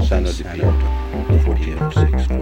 Sano di Piotto, 48, 6.